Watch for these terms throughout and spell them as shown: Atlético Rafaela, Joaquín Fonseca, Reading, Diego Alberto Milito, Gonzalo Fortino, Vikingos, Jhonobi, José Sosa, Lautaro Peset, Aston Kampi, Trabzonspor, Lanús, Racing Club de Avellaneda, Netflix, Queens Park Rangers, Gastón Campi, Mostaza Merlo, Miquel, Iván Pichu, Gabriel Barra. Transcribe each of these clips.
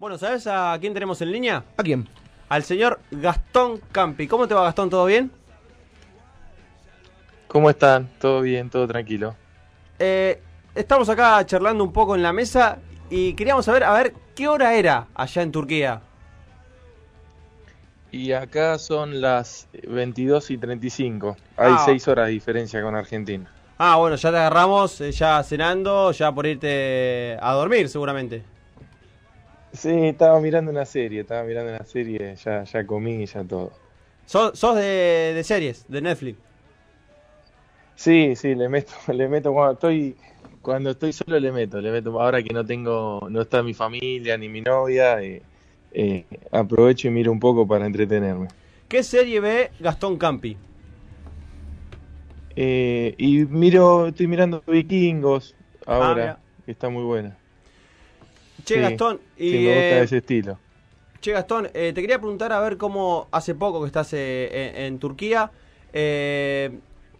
Bueno, ¿sabes a quién tenemos en línea? ¿A quién? Al señor Gastón Campi. ¿Cómo te va, Gastón? ¿Todo bien? ¿Cómo están? Todo bien, todo tranquilo. Estamos acá charlando un poco en la mesa y queríamos saber, a ver, ¿qué hora era allá en Turquía? Y acá son las 22:35. Hay 6 horas de diferencia con Argentina. Ah, bueno, ya te agarramos, ya cenando, ya por irte a dormir seguramente. Sí, estaba mirando una serie, ya comí, ya todo. ¿Sos de series, de Netflix? Sí, le meto cuando estoy solo le meto. Ahora que no está mi familia ni mi novia, aprovecho y miro un poco para entretenerme. ¿Qué serie ve Gastón Campi? Estoy mirando Vikingos ahora, que está muy buena. Che, Gastón, me gusta ese estilo. Che, Gastón, te quería preguntar a ver cómo hace poco que estás en Turquía, ¿te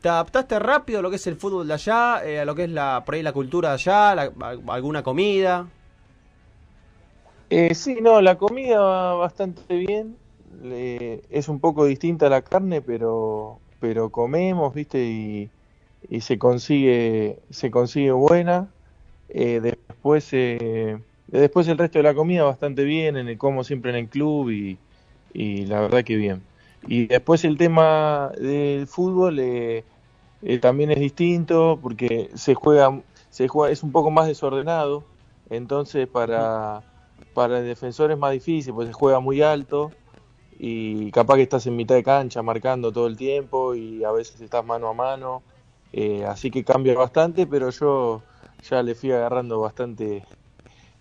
adaptaste rápido a lo que es el fútbol de allá, a lo que es por ahí la cultura de allá, alguna comida? La comida va bastante bien, es un poco distinta a la carne, pero comemos, ¿viste? Y se consigue buena. Después el resto de la comida bastante bien, como siempre en el club y la verdad que bien. Y después el tema del fútbol también es distinto porque se juega, es un poco más desordenado, entonces para el defensor es más difícil porque se juega muy alto y capaz que estás en mitad de cancha marcando todo el tiempo y a veces estás mano a mano, así que cambia bastante, pero yo ya le fui agarrando bastante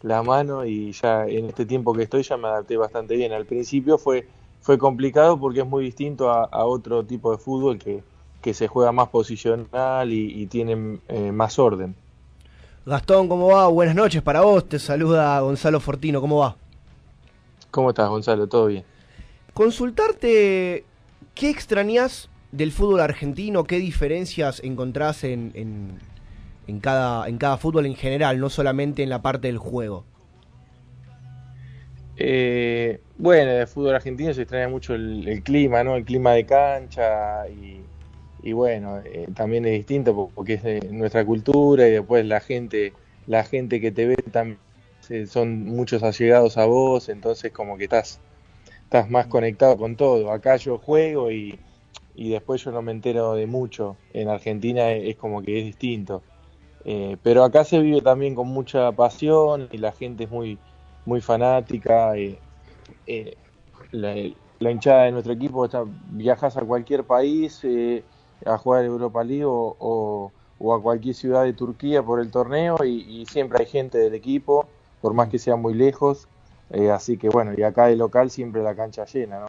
la mano y ya en este tiempo que estoy ya me adapté bastante bien. Al principio fue complicado porque es muy distinto a otro tipo de fútbol que se juega más posicional y tiene más orden. Gastón, ¿cómo va? Buenas noches para vos, te saluda Gonzalo Fortino, ¿cómo va? ¿Cómo estás, Gonzalo? ¿Todo bien? Consultarte, ¿qué extrañás del fútbol argentino? ¿Qué diferencias encontrás en cada fútbol en general, no solamente en la parte del juego? El fútbol argentino se extraña mucho el clima, ¿no? El clima de cancha y también es distinto porque es de nuestra cultura y después la gente que te ve también son muchos allegados a vos, entonces como que estás más conectado con todo. Acá yo juego y después yo no me entero de mucho. En Argentina es como que es distinto. Pero acá se vive también con mucha pasión y la gente es muy, muy fanática. La hinchada de nuestro equipo viajas a cualquier país a jugar Europa League o a cualquier ciudad de Turquía por el torneo y siempre hay gente del equipo, por más que sea muy lejos. Así que bueno, y acá de local siempre la cancha llena, ¿no?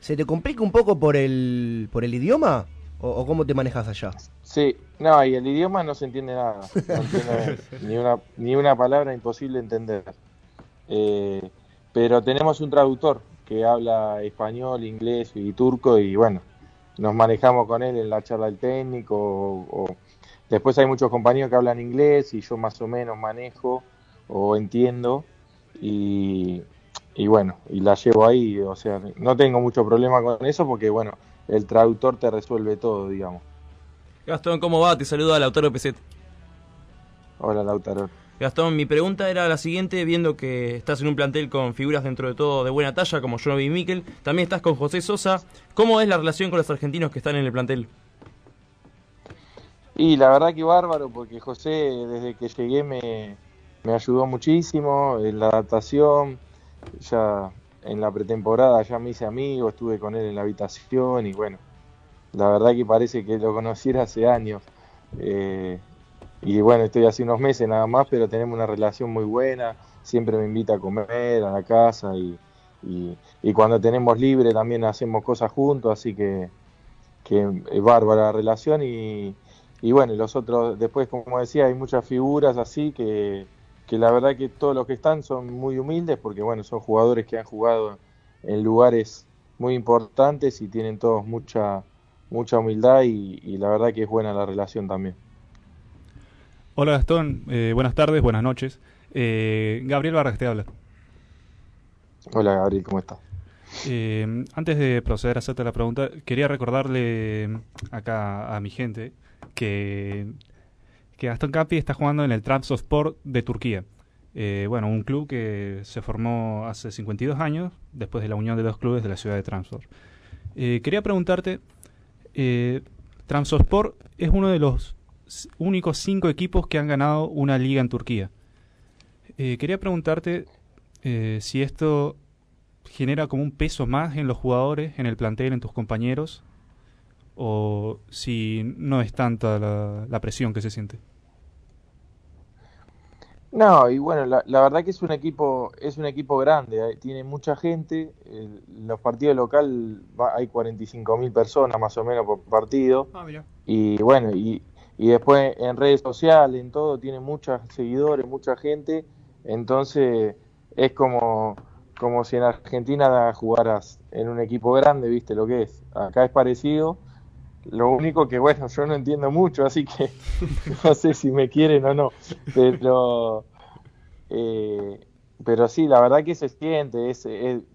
¿Se te complica un poco por el idioma? ¿O cómo te manejas allá? Sí, no, y el idioma no se entiende nada. No entiende ni una palabra, imposible entender. Pero tenemos un traductor que habla español, inglés y turco y bueno, nos manejamos con él en la charla del técnico. Después hay muchos compañeros que hablan inglés y yo más o menos manejo o entiendo y la llevo ahí. O sea, no tengo mucho problema con eso porque bueno, el traductor te resuelve todo, digamos. Gastón, ¿cómo va? Te saluda Lautaro Peset. Hola, Lautaro. Gastón, mi pregunta era la siguiente, viendo que estás en un plantel con figuras dentro de todo de buena talla, como Jhonobi y Miquel, también estás con José Sosa, ¿cómo es la relación con los argentinos que están en el plantel? Y la verdad que bárbaro, porque José desde que llegué me ayudó muchísimo en la adaptación, ya... En la pretemporada ya me hice amigo, estuve con él en la habitación y bueno, la verdad que parece que lo conociera hace años. Y bueno, estoy hace unos meses nada más, pero tenemos una relación muy buena, siempre me invita a comer a la casa y cuando tenemos libre también hacemos cosas juntos, así que es bárbara la relación y bueno, los otros, después como decía, hay muchas figuras así que la verdad que todos los que están son muy humildes porque bueno, son jugadores que han jugado en lugares muy importantes y tienen todos mucha humildad y la verdad que es buena la relación también. Hola Gastón, buenas tardes, buenas noches. Gabriel Barra te habla. Hola Gabriel, ¿cómo estás? Antes de proceder a hacerte la pregunta, quería recordarle acá a mi gente que Aston Kampi está jugando en el Trabzonspor de Turquía. Bueno, un club que se formó hace 52 años, después de la unión de dos clubes de la ciudad de Trabzonspor. Quería preguntarte, Trabzonspor es uno de los únicos 5 equipos que han ganado una liga en Turquía. Quería preguntarte si esto genera como un peso más en los jugadores, en el plantel, en tus compañeros, o si no es tanta la presión que se siente. No, y bueno, la verdad que es un equipo grande, tiene mucha gente. En los partidos local hay 45.000 personas más o menos por partido. Ah, mirá. Y bueno, y después en redes sociales, en todo, tiene muchos seguidores, mucha gente. Entonces es como si en Argentina jugaras en un equipo grande, ¿viste lo que es? Acá es parecido, lo único que, bueno, yo no entiendo mucho, así que no sé si me quieren o no, pero sí, la verdad que se siente,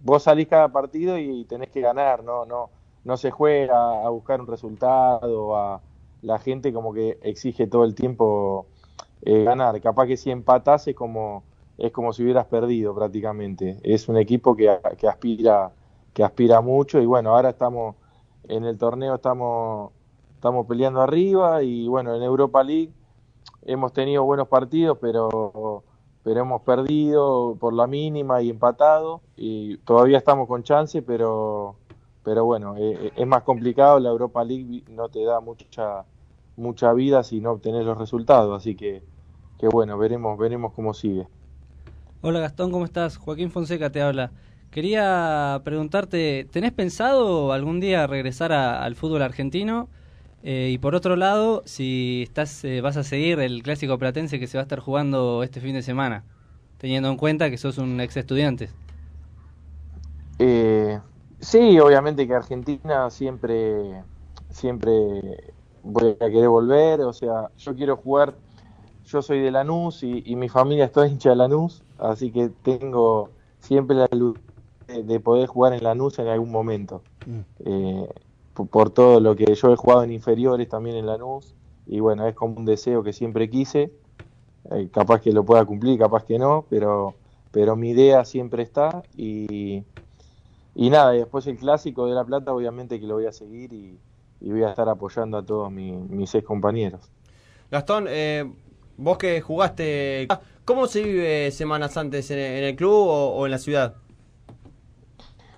vos salís cada partido y tenés que ganar, no se juega a buscar un resultado, a la gente como que exige todo el tiempo ganar, capaz que si empatás es como si hubieras perdido prácticamente. Es un equipo que aspira mucho y bueno, ahora estamos en el torneo, estamos peleando arriba y bueno, en Europa League hemos tenido buenos partidos, pero hemos perdido por la mínima y empatado y todavía estamos con chance, pero bueno, es más complicado, la Europa League no te da mucha vida si no obtenés los resultados, así que bueno, veremos cómo sigue. Hola Gastón, ¿cómo estás? Joaquín Fonseca te habla. Quería preguntarte, ¿tenés pensado algún día regresar al fútbol argentino? Y por otro lado, si vas a seguir el clásico platense que se va a estar jugando este fin de semana, teniendo en cuenta que sos un ex estudiante. Sí, obviamente que Argentina siempre voy a querer volver, o sea, yo quiero jugar. Yo soy de Lanús y mi familia está hincha de Lanús, así que tengo siempre la luz de poder jugar en Lanús en algún momento. Por todo lo que yo he jugado en inferiores también en Lanús, y bueno, es como un deseo que siempre quise, capaz que lo pueda cumplir, capaz que no, pero mi idea siempre está, y nada, y después el clásico de La Plata obviamente que lo voy a seguir y voy a estar apoyando a todos mis ex compañeros. Gastón, vos que jugaste, ¿cómo se vive semanas antes en el club o en la ciudad?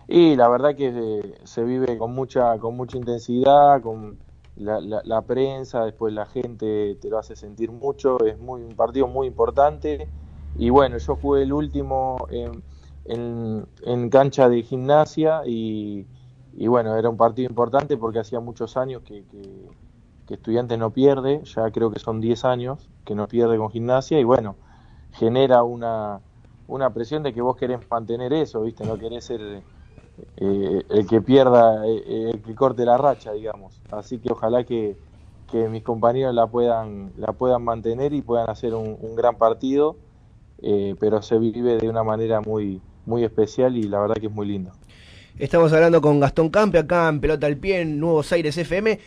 Y la verdad que se vive con mucha intensidad, con la prensa, después la gente te lo hace sentir mucho, es un partido muy importante. Y bueno, yo jugué el último en cancha de Gimnasia y bueno, era un partido importante porque hacía muchos años que Estudiantes no pierde, ya creo que son 10 años que no pierde con Gimnasia y bueno, genera una presión de que vos querés mantener eso, ¿viste? No querés ser el que pierda, el que corte la racha, digamos. Así que ojalá que mis compañeros la puedan mantener y puedan hacer un gran partido, pero se vive de una manera muy, muy especial y la verdad que es muy lindo. Estamos hablando con Gastón Campi acá en Pelota al Pie en Nuevos Aires FM.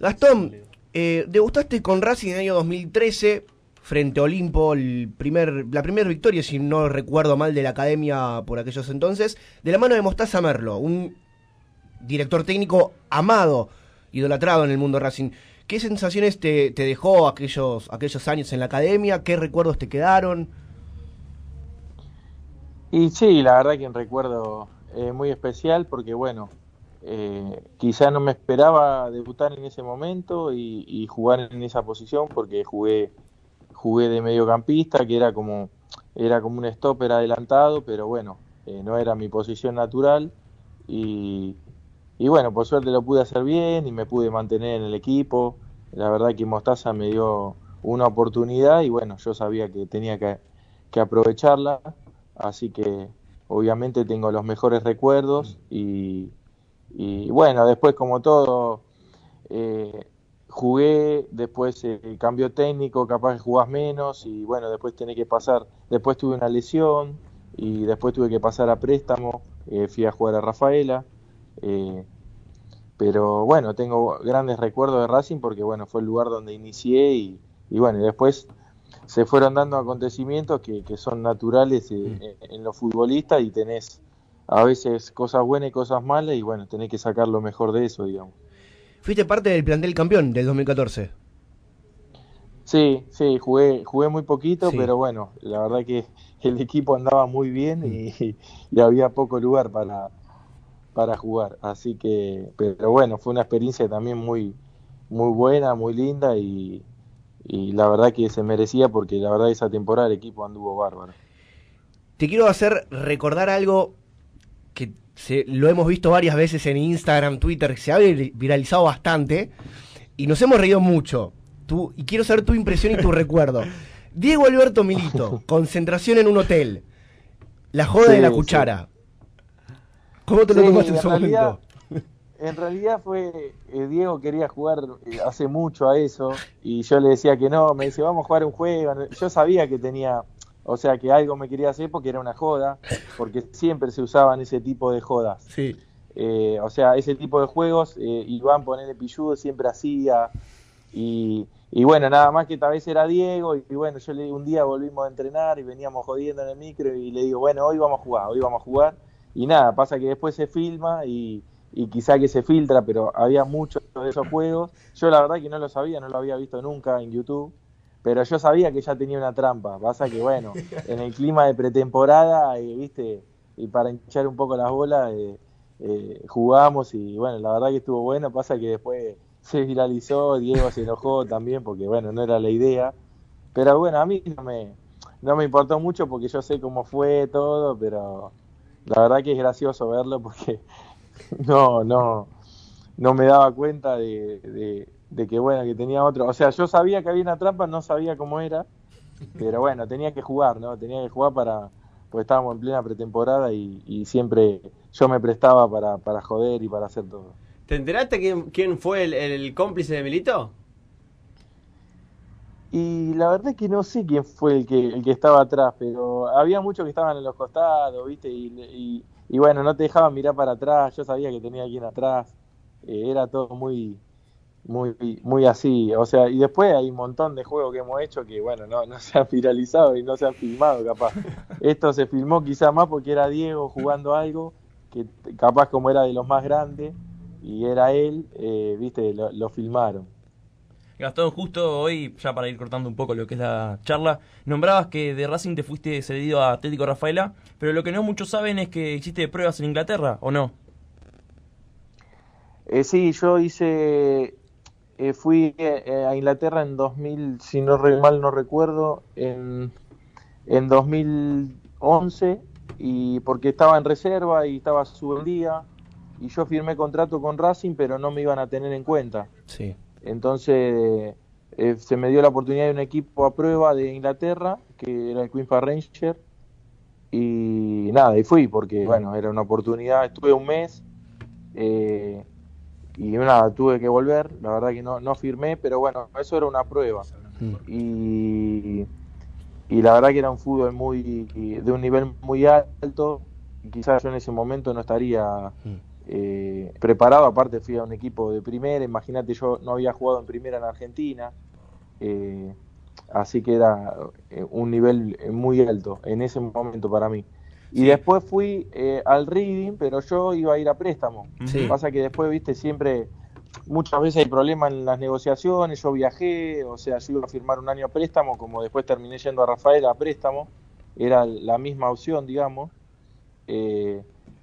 Gastón, debustaste con Racing en el año 2013 frente a Olimpo, la primera victoria, si no recuerdo mal, de la academia por aquellos entonces, de la mano de Mostaza Merlo, un director técnico amado, idolatrado en el mundo Racing. ¿Qué sensaciones te dejó aquellos años en la academia? ¿Qué recuerdos te quedaron? Y sí, la verdad que un recuerdo muy especial porque, bueno, quizá no me esperaba debutar en ese momento y jugar en esa posición porque jugué de mediocampista, que era como un stopper adelantado, pero bueno, no era mi posición natural y bueno, por suerte lo pude hacer bien y me pude mantener en el equipo. La verdad que Mostaza me dio una oportunidad y bueno, yo sabía que tenía que aprovecharla, así que obviamente tengo los mejores recuerdos y bueno, después como todo, jugué, después cambió técnico, capaz que jugás menos, y bueno, después tuve una lesión, y después tuve que pasar a préstamo, fui a jugar a Rafaela, pero bueno, tengo grandes recuerdos de Racing porque bueno, fue el lugar donde inicié y bueno, después se fueron dando acontecimientos que son naturales en los futbolistas y tenés a veces cosas buenas y cosas malas y bueno, tenés que sacar lo mejor de eso, digamos. Fuiste parte del plantel campeón del 2014. Sí, sí, jugué muy poquito, sí. Pero bueno, la verdad que el equipo andaba muy bien y había poco lugar para jugar, así que, pero bueno, fue una experiencia también muy buena, muy linda y la verdad que se merecía porque la verdad esa temporada el equipo anduvo bárbaro. Te quiero hacer recordar algo que lo hemos visto varias veces en Instagram, Twitter, se ha viralizado bastante y nos hemos reído mucho. Y quiero saber tu impresión y tu recuerdo. Diego Alberto Milito, concentración en un hotel. La joda de la cuchara. Sí. ¿Cómo te lo tomaste en su momento? En realidad fue... Diego quería jugar hace mucho a eso y yo le decía que no, me dice vamos a jugar un juego. Yo sabía que tenía... O sea, que algo me quería hacer porque era una joda, porque siempre se usaban ese tipo de jodas. Sí. O sea, ese tipo de juegos, Iván, ponele Pichu, siempre hacía... Y bueno, nada más que tal vez era Diego, y bueno, yo le un día volvimos a entrenar y veníamos jodiendo en el micro y le digo, bueno, hoy vamos a jugar, y nada, pasa que después se filma y quizá que se filtra, pero había muchos de esos juegos, yo la verdad que no lo sabía, no lo había visto nunca en YouTube, pero yo sabía que ya tenía una trampa, pasa que bueno, en el clima de pretemporada, viste, y para hinchar un poco las bolas, jugamos y bueno, la verdad que estuvo bueno, pasa que después... Se viralizó, Diego se enojó también porque bueno, no era la idea, pero bueno, a mí no me importó mucho porque yo sé cómo fue todo, pero la verdad que es gracioso verlo porque no me daba cuenta de que bueno, que tenía otro, o sea, yo sabía que había una trampa, no sabía cómo era, pero bueno, tenía que jugar, ¿no? Tenía que jugar porque estábamos en plena pretemporada y siempre yo me prestaba para joder y para hacer todo. ¿Te enteraste quién fue el cómplice de Milito? Y la verdad es que no sé quién fue el que estaba atrás, pero había muchos que estaban en los costados, ¿viste? Y bueno, no te dejaban mirar para atrás, yo sabía que tenía alguien atrás, era todo muy así, o sea, y después hay un montón de juegos que hemos hecho que, bueno, no se han viralizado y no se han filmado, capaz. Esto se filmó quizá más porque era Diego jugando algo, que capaz como era de los más grandes, y era él, viste, lo filmaron. Gastón, justo hoy, ya para ir cortando un poco lo que es la charla, nombrabas que de Racing te fuiste cedido a Atlético Rafaela, pero lo que no muchos saben es que hiciste pruebas en Inglaterra, ¿o no? Sí, yo hice... fui a Inglaterra en 2000, si no mal no recuerdo, en 2011, y porque estaba en reserva y estaba subdía. Y yo firmé contrato con Racing, pero no me iban a tener en cuenta. Sí. Entonces se me dio la oportunidad de un equipo a prueba de Inglaterra, que era el Queens Park Rangers. Y nada, y fui, porque bueno, era una oportunidad. Estuve un mes y nada, tuve que volver. La verdad que no firmé, pero bueno, eso era una prueba. Y la verdad que era un fútbol de un nivel muy alto. Quizás yo en ese momento no estaría... preparado, aparte fui a un equipo de primera, imagínate, yo no había jugado en primera en Argentina, así que era un nivel muy alto en ese momento para mí. Y sí. Después fui al Reading, pero yo iba a ir a préstamo. Sí. Pasa que después, viste, siempre, muchas veces hay problemas en las negociaciones, yo viajé, o sea, yo iba a firmar un año a préstamo, como después terminé yendo a Rafael a préstamo, era la misma opción, digamos.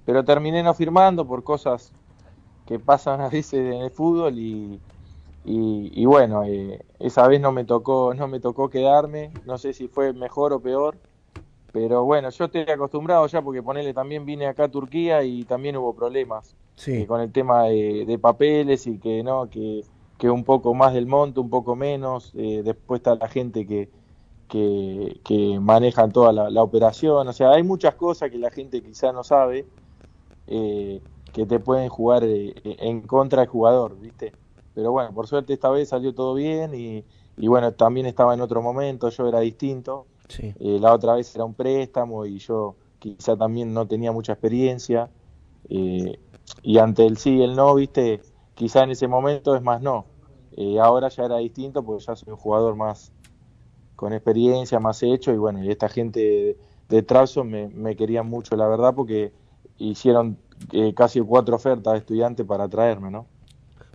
Pero terminé no firmando por cosas que pasan a veces en el fútbol y bueno, esa vez no me tocó quedarme, no sé si fue mejor o peor, pero bueno, yo estoy acostumbrado ya porque ponele también vine acá a Turquía y también hubo problemas con el tema de papeles y que no, que un poco más del monto, un poco menos, después está la gente que manejan toda la operación, o sea, hay muchas cosas que la gente quizá no sabe. Que te pueden jugar en contra del jugador, ¿viste? Pero bueno, por suerte esta vez salió todo bien y bueno, también estaba en otro momento, yo era distinto. Sí. La otra vez era un préstamo y yo quizá también no tenía mucha experiencia, y ante el sí y el no, viste, quizá en ese momento es más no. Ahora ya era distinto porque ya soy un jugador más con experiencia, más hecho, y bueno, y esta gente de Trabzon me querían mucho, la verdad, porque hicieron casi 4 ofertas de estudiante para traerme, ¿no?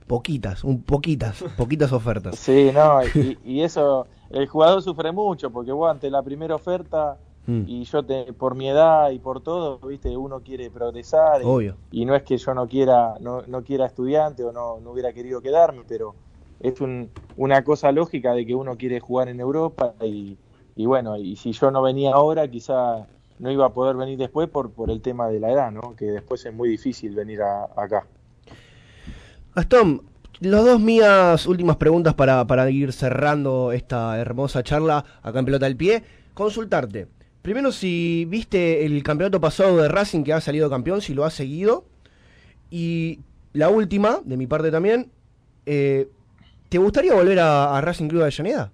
Poquitas ofertas. Sí, no, y eso, el jugador sufre mucho, porque bueno, ante la primera oferta, y yo por mi edad y por todo, viste, uno quiere progresar. Obvio. Y no es que yo no quiera estudiante o no hubiera querido quedarme, pero es una cosa lógica de que uno quiere jugar en Europa, y bueno, y si yo no venía ahora, quizá no iba a poder venir después por el tema de la edad, ¿no? Que después es muy difícil venir acá. Gastón, los dos mías últimas preguntas para ir cerrando esta hermosa charla acá en Pelota al Pie. Consultarte, primero, si viste el campeonato pasado de Racing, que ha salido campeón, si lo has seguido. Y la última, de mi parte también, ¿te gustaría volver a Racing Club de Avellaneda?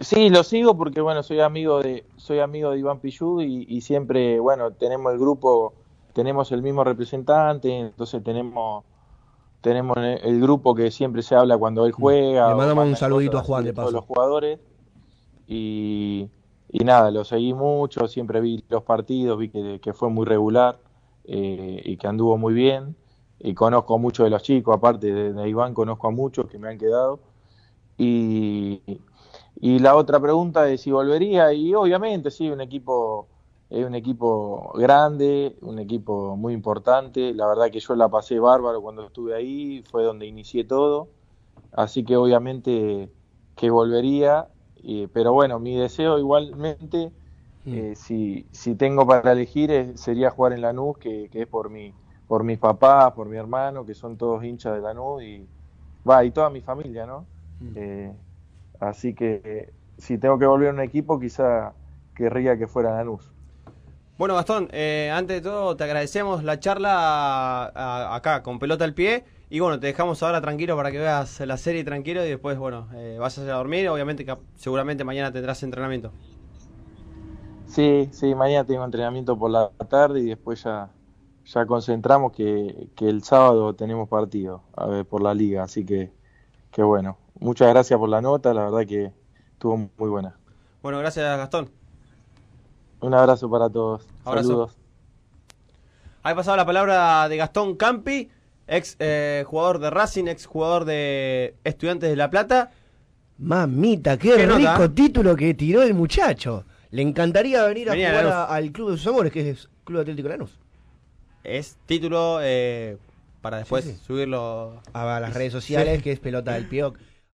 Sí, lo sigo porque bueno, soy amigo de Iván Pichu, y siempre, bueno, tenemos el grupo, tenemos el mismo representante, entonces tenemos el grupo que siempre se habla cuando él juega. Le mandamos un saludito a Juan de paso. Todos los jugadores, y nada, lo seguí mucho, siempre vi los partidos, vi que fue muy regular, y que anduvo muy bien, y conozco a muchos de los chicos, aparte de Iván conozco a muchos que me han quedado, y la otra pregunta es si volvería, y obviamente sí, un equipo grande, un equipo muy importante, la verdad que yo la pasé bárbaro cuando estuve ahí, fue donde inicié todo, así que obviamente que volvería, pero bueno, mi deseo igualmente, si tengo para elegir, sería jugar en Lanús, que es por mis papás, por mi hermano, que son todos hinchas de Lanús, y toda mi familia, ¿no? Así que si tengo que volver a un equipo, quizá querría que fuera Lanús. Bueno, Gastón, antes de todo te agradecemos la charla acá con Pelota al Pie, y bueno, te dejamos ahora tranquilo para que veas la serie tranquilo, y después, bueno, vas a dormir, obviamente que seguramente mañana tendrás entrenamiento. Sí, mañana tengo entrenamiento por la tarde, y después ya concentramos que el sábado tenemos partido, a ver, por la liga, así que bueno. Muchas gracias por la nota, la verdad que estuvo muy buena. Bueno, gracias, Gastón. Un abrazo para todos. Abrazo. Saludos. Ha pasado la palabra de Gastón Campi, ex jugador de Racing, ex jugador de Estudiantes de La Plata. Mamita, qué rico nota, título que tiró el muchacho. Le encantaría venir a jugar al Club de sus Amores, que es Club Atlético Lanús. Es título para después subirlo a las redes sociales, que es Pelota del Pioc.